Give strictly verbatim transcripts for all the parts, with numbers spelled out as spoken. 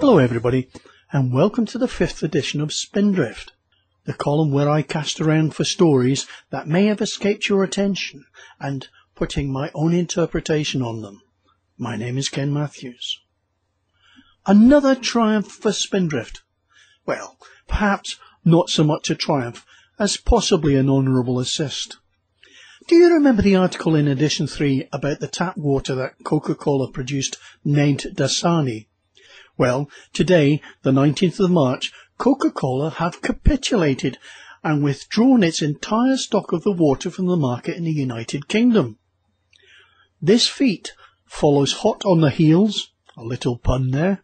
Hello everybody, and welcome to the fifth edition of Spindrift, the column where I cast around for stories that may have escaped your attention and putting my own interpretation on them. My name is Ken Matthews. Another triumph for Spindrift. Well, perhaps not so much a triumph as possibly an honourable assist. Do you remember the article in edition three about the tap water that Coca-Cola produced named Dasani? Well, today, the nineteenth of March, Coca-Cola have capitulated and withdrawn its entire stock of the water from the market in the United Kingdom. This feat follows hot on the heels, a little pun there,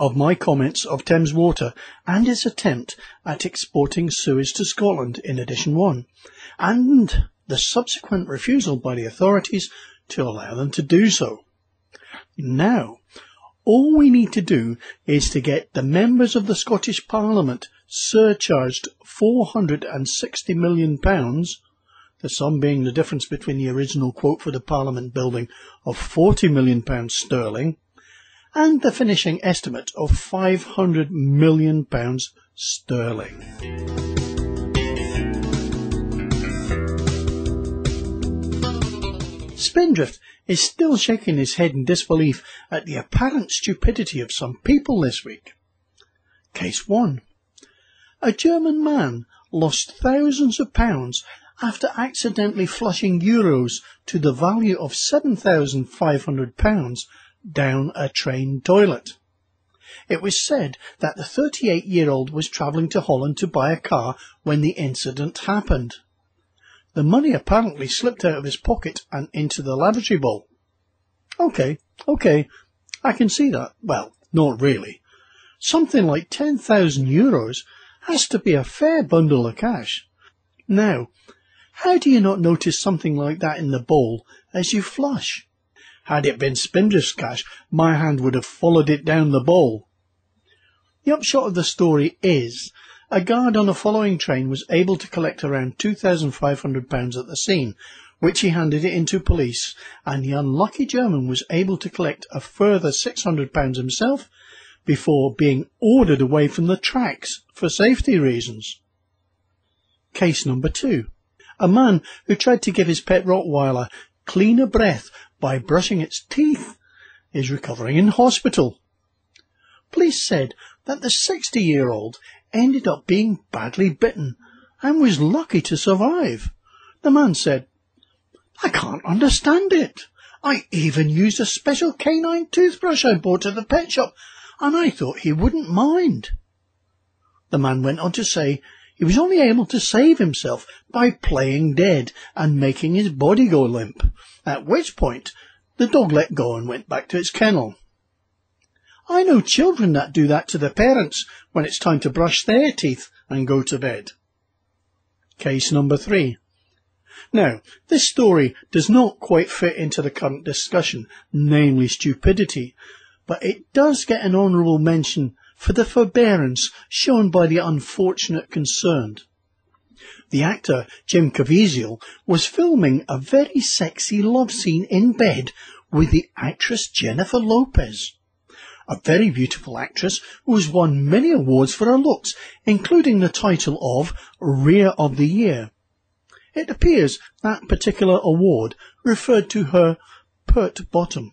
of my comments of Thames Water and its attempt at exporting sewage to Scotland in edition one, and the subsequent refusal by the authorities to allow them to do so. Now, all we need to do is to get the members of the Scottish Parliament surcharged four hundred and sixty million pounds, the sum being the difference between the original quote for the Parliament building of forty million pounds sterling and the finishing estimate of five hundred million pounds sterling. Spindrift is still shaking his head in disbelief at the apparent stupidity of some people this week. Case one. A German man lost thousands of pounds after accidentally flushing euros to the value of seven thousand five hundred pounds down a train toilet. It was said that the thirty-eight-year-old was travelling to Holland to buy a car when the incident happened. The money apparently slipped out of his pocket and into the lavatory bowl. Okay, okay, I can see that. Well, not really. Something like ten thousand euros has to be a fair bundle of cash. Now, how do you not notice something like that in the bowl as you flush? Had it been Spindrift's cash, my hand would have followed it down the bowl. The upshot of the story is a guard on a following train was able to collect around two thousand five hundred pounds at the scene, which he handed it into police, and the unlucky German was able to collect a further six hundred pounds himself before being ordered away from the tracks for safety reasons. Case number two. A man who tried to give his pet Rottweiler cleaner breath by brushing its teeth is recovering in hospital. Police said that the sixty-year-old ended up being badly bitten and was lucky to survive. The man said, "I can't understand it. I even used a special canine toothbrush I bought at the pet shop and I thought he wouldn't mind." The man went on to say he was only able to save himself by playing dead and making his body go limp, at which point the dog let go and went back to its kennel. I know children that do that to their parents when it's time to brush their teeth and go to bed. Case number three. Now, this story does not quite fit into the current discussion, namely stupidity, but it does get an honourable mention for the forbearance shown by the unfortunate concerned. The actor Jim Caviezel was filming a very sexy love scene in bed with the actress Jennifer Lopez, a very beautiful actress who has won many awards for her looks, including the title of Rear of the Year. It appears that particular award referred to her pert bottom.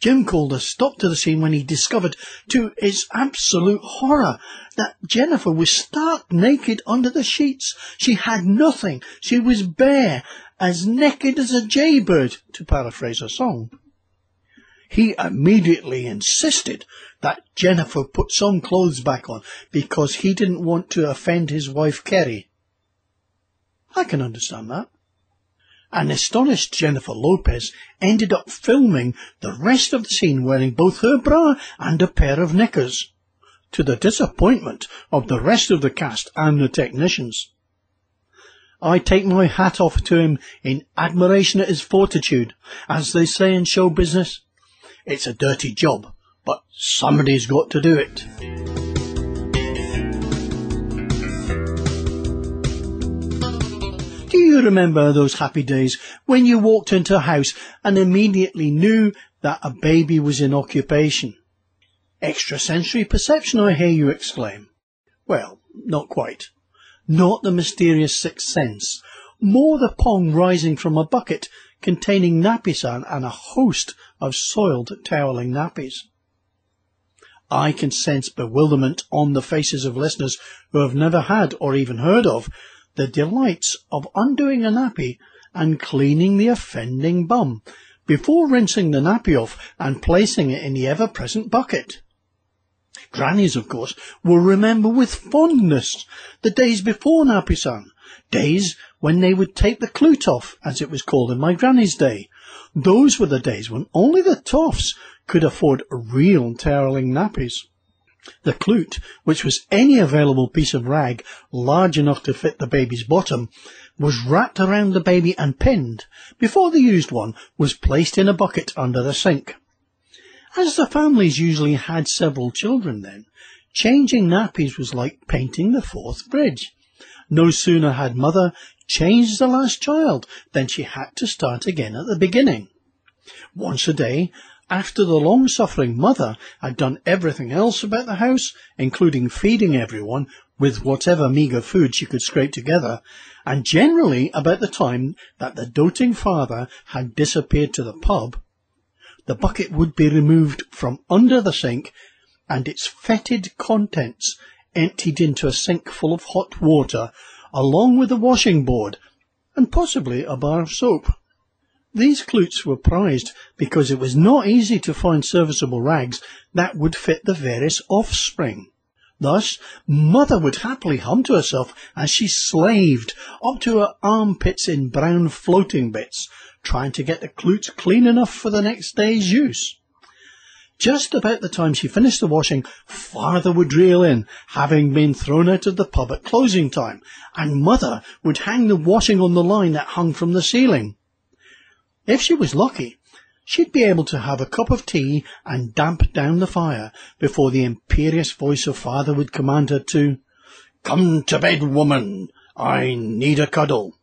Jim called a stop to the scene when he discovered, to his absolute horror, that Jennifer was stark naked under the sheets. She had nothing. She was bare, as naked as a jaybird, to paraphrase a song. He immediately insisted that Jennifer put some clothes back on because he didn't want to offend his wife Kerry. I can understand that. An astonished Jennifer Lopez ended up filming the rest of the scene wearing both her bra and a pair of knickers, to the disappointment of the rest of the cast and the technicians. I take my hat off to him in admiration at his fortitude, as they say in show business. It's a dirty job, but somebody's got to do it. Do you remember those happy days when you walked into a house and immediately knew that a baby was in occupation? Extrasensory perception, I hear you exclaim. Well, not quite. Not the mysterious sixth sense. More the pong rising from a bucket containing Napisan and a host of soiled, toweling nappies. I can sense bewilderment on the faces of listeners who have never had or even heard of the delights of undoing a nappy and cleaning the offending bum, before rinsing the nappy off and placing it in the ever-present bucket. Grannies, of course, will remember with fondness the days before Napisan, days when they would take the clute off, as it was called in my granny's day. Those were the days when only the toffs could afford real toweling nappies. The clute, which was any available piece of rag large enough to fit the baby's bottom, was wrapped around the baby and pinned, before the used one was placed in a bucket under the sink. As the families usually had several children then, changing nappies was like painting the Forth Bridge. No sooner had mother changed the last child than she had to start again at the beginning. Once a day, after the long-suffering mother had done everything else about the house, including feeding everyone with whatever meagre food she could scrape together, and generally about the time that the doting father had disappeared to the pub, the bucket would be removed from under the sink and its fetid contents emptied into a sink full of hot water, along with a washing board and possibly a bar of soap. These clutes were prized because it was not easy to find serviceable rags that would fit the various offspring. Thus, mother would happily hum to herself as she slaved up to her armpits in brown floating bits, trying to get the clutes clean enough for the next day's use. Just about the time she finished the washing, father would reel in, having been thrown out of the pub at closing time, and mother would hang the washing on the line that hung from the ceiling. If she was lucky, she'd be able to have a cup of tea and damp down the fire before the imperious voice of father would command her to, "Come to bed, woman. I need a cuddle."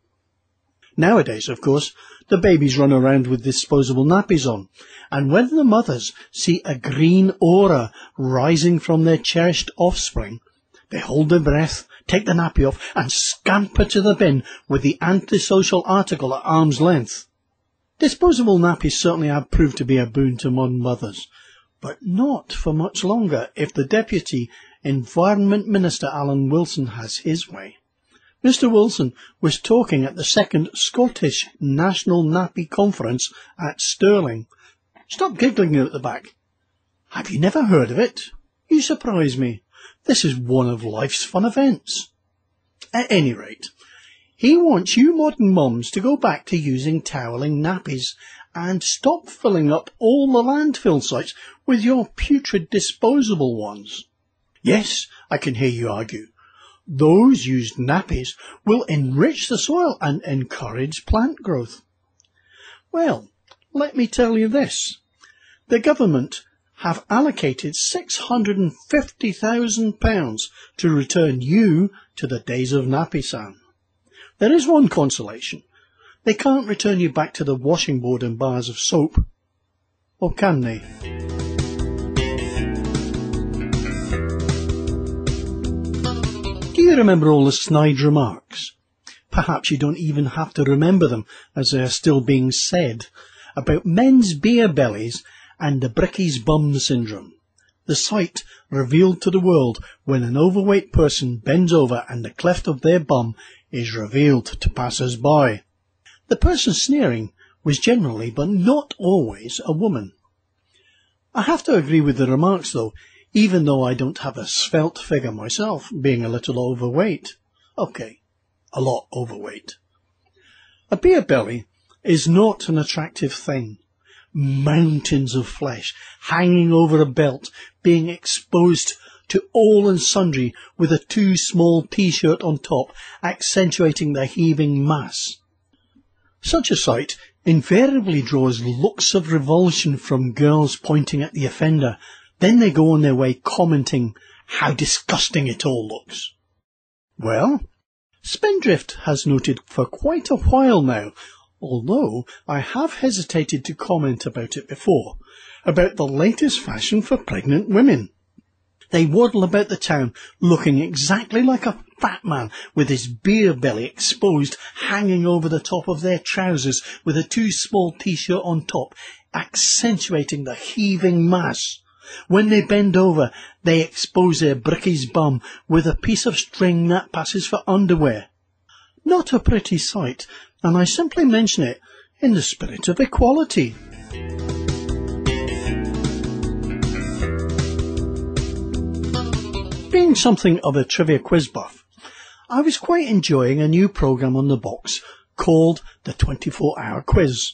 Nowadays, of course, the babies run around with disposable nappies on, and when the mothers see a green aura rising from their cherished offspring, they hold their breath, take the nappy off, and scamper to the bin with the antisocial article at arm's length. Disposable nappies certainly have proved to be a boon to modern mothers, but not for much longer if the Deputy Environment Minister Alan Wilson has his way. Mister Wilson was talking at the second Scottish National Nappy Conference at Stirling. Stop giggling at the back. Have you never heard of it? You surprise me. This is one of life's fun events. At any rate, he wants you modern mums to go back to using toweling nappies and stop filling up all the landfill sites with your putrid disposable ones. Yes, I can hear you argue. Those used nappies will enrich the soil and encourage plant growth. Well, let me tell you this. The government have allocated six hundred and fifty thousand pounds to return you to the days of Napisan. There is one consolation. They can't return you back to the washing board and bars of soap. Or can they? Do you remember all the snide remarks? Perhaps you don't even have to remember them, as they are still being said, about men's beer bellies and the bricky's bum syndrome. The sight revealed to the world when an overweight person bends over and the cleft of their bum is revealed to passers-by. The person sneering was generally, but not always, a woman. I have to agree with the remarks, though, even though I don't have a svelte figure myself, being a little overweight. Okay, a lot overweight. A beer belly is not an attractive thing. Mountains of flesh hanging over a belt, being exposed to all and sundry with a too small t-shirt on top, accentuating the heaving mass. Such a sight invariably draws looks of revulsion from girls pointing at the offender. Then they go on their way commenting how disgusting it all looks. Well, Spindrift has noted for quite a while now although I have hesitated to comment about it before, about the latest fashion for pregnant women. They waddle about the town, looking exactly like a fat man, with his beer belly exposed, hanging over the top of their trousers, with a too small t-shirt on top, accentuating the heaving mass. When they bend over, they expose their bricky's bum, with a piece of string that passes for underwear. Not a pretty sight, and I simply mention it in the spirit of equality. Being something of a trivia quiz buff, I was quite enjoying a new programme on the box called the twenty-four hour Quiz.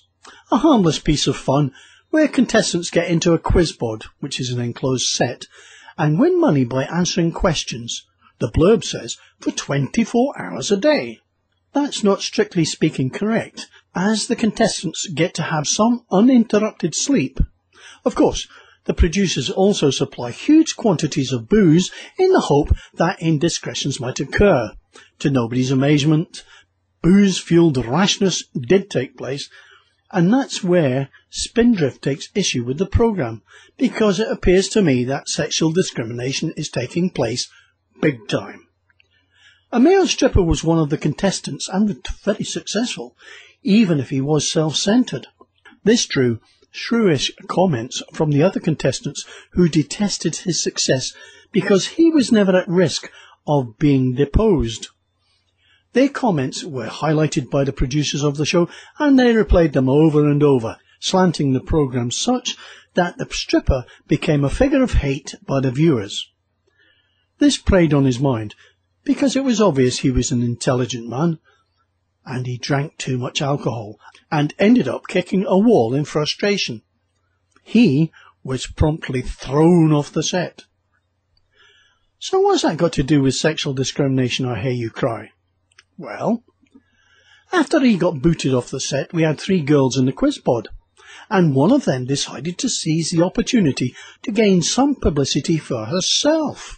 A harmless piece of fun where contestants get into a quiz board, which is an enclosed set, and win money by answering questions, the blurb says, for twenty-four hours a day. That's not strictly speaking correct, as the contestants get to have some uninterrupted sleep. Of course, the producers also supply huge quantities of booze in the hope that indiscretions might occur. To nobody's amazement, booze-fueled rashness did take place, and that's where Spindrift takes issue with the programme, because it appears to me that sexual discrimination is taking place big time. A male stripper was one of the contestants and was very successful, even if he was self-centred. This drew shrewish comments from the other contestants who detested his success because he was never at risk of being deposed. Their comments were highlighted by the producers of the show and they replayed them over and over, slanting the programme such that the stripper became a figure of hate by the viewers. This preyed on his mind because it was obvious he was an intelligent man, and he drank too much alcohol and ended up kicking a wall in frustration. He was promptly thrown off the set. So what's that got to do with sexual discrimination, I hear you cry? Well, after he got booted off the set, we had three girls in the quiz pod, and one of them decided to seize the opportunity to gain some publicity for herself.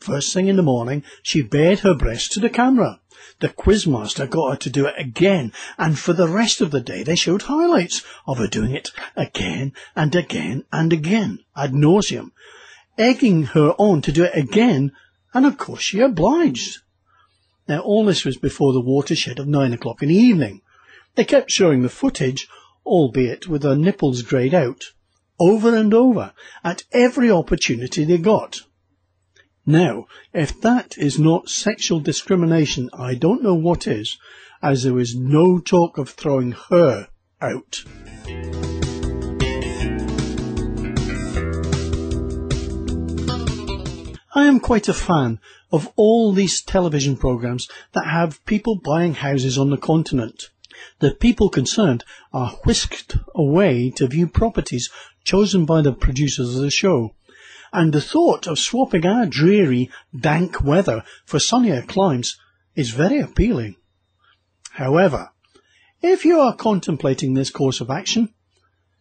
First thing in the morning, she bared her breast to the camera. The quizmaster got her to do it again, and for the rest of the day they showed highlights of her doing it again and again and again, ad nauseum, egging her on to do it again, and of course she obliged. Now all this was before the watershed of nine o'clock in the evening. They kept showing the footage, albeit with her nipples grayed out, over and over, at every opportunity they got. Now, if that is not sexual discrimination, I don't know what is, as there was no talk of throwing her out. I am quite a fan of all these television programmes that have people buying houses on the continent. The people concerned are whisked away to view properties chosen by the producers of the show, and the thought of swapping our dreary, dank weather for sunnier climes is very appealing. However, if you are contemplating this course of action,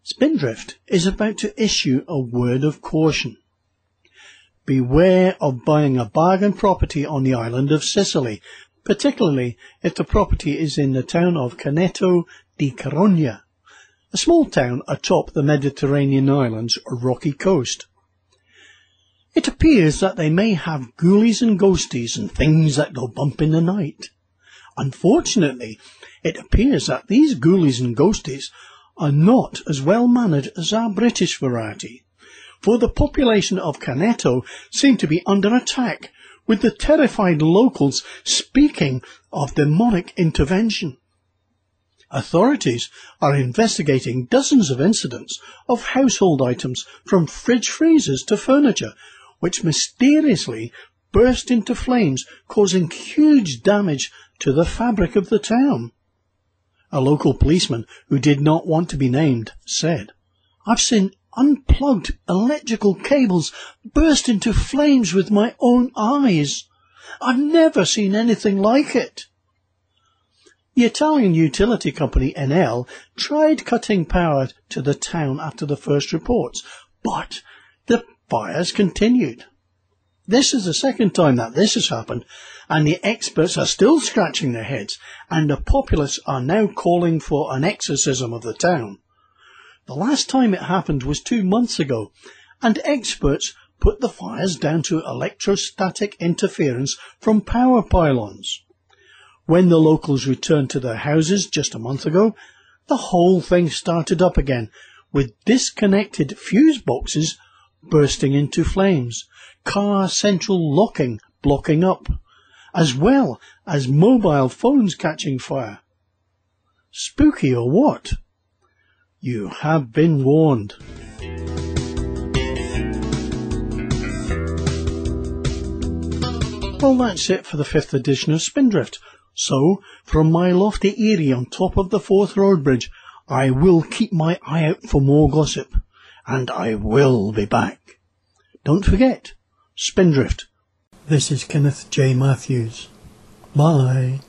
Spindrift is about to issue a word of caution. Beware of buying a bargain property on the island of Sicily, particularly if the property is in the town of Caneto di Caronia, a small town atop the Mediterranean island's rocky coast. It appears that they may have ghoulies and ghosties and things that go bump in the night. Unfortunately, it appears that these ghoulies and ghosties are not as well mannered as our British variety, for the population of Caneto seem to be under attack, with the terrified locals speaking of demonic intervention. Authorities are investigating dozens of incidents of household items from fridge freezers to furniture, which mysteriously burst into flames, causing huge damage to the fabric of the town. A local policeman, who did not want to be named, said, "I've seen unplugged electrical cables burst into flames with my own eyes. I've never seen anything like it." The Italian utility company Enel tried cutting power to the town after the first reports, but the fires continued. This is the second time that this has happened, and the experts are still scratching their heads, and the populace are now calling for an exorcism of the town. The last time it happened was two months ago, and experts put the fires down to electrostatic interference from power pylons. When the locals returned to their houses just a month ago, the whole thing started up again, with disconnected fuse boxes bursting into flames, car central locking blocking up, as well as mobile phones catching fire. Spooky or what? You have been warned. Well, that's it for the fifth edition of Spindrift. So, from my lofty eyrie on top of the Forth road bridge, I will keep my eye out for more gossip. And I will be back. Don't forget, Spindrift. This is Kenneth J. Matthews. Bye.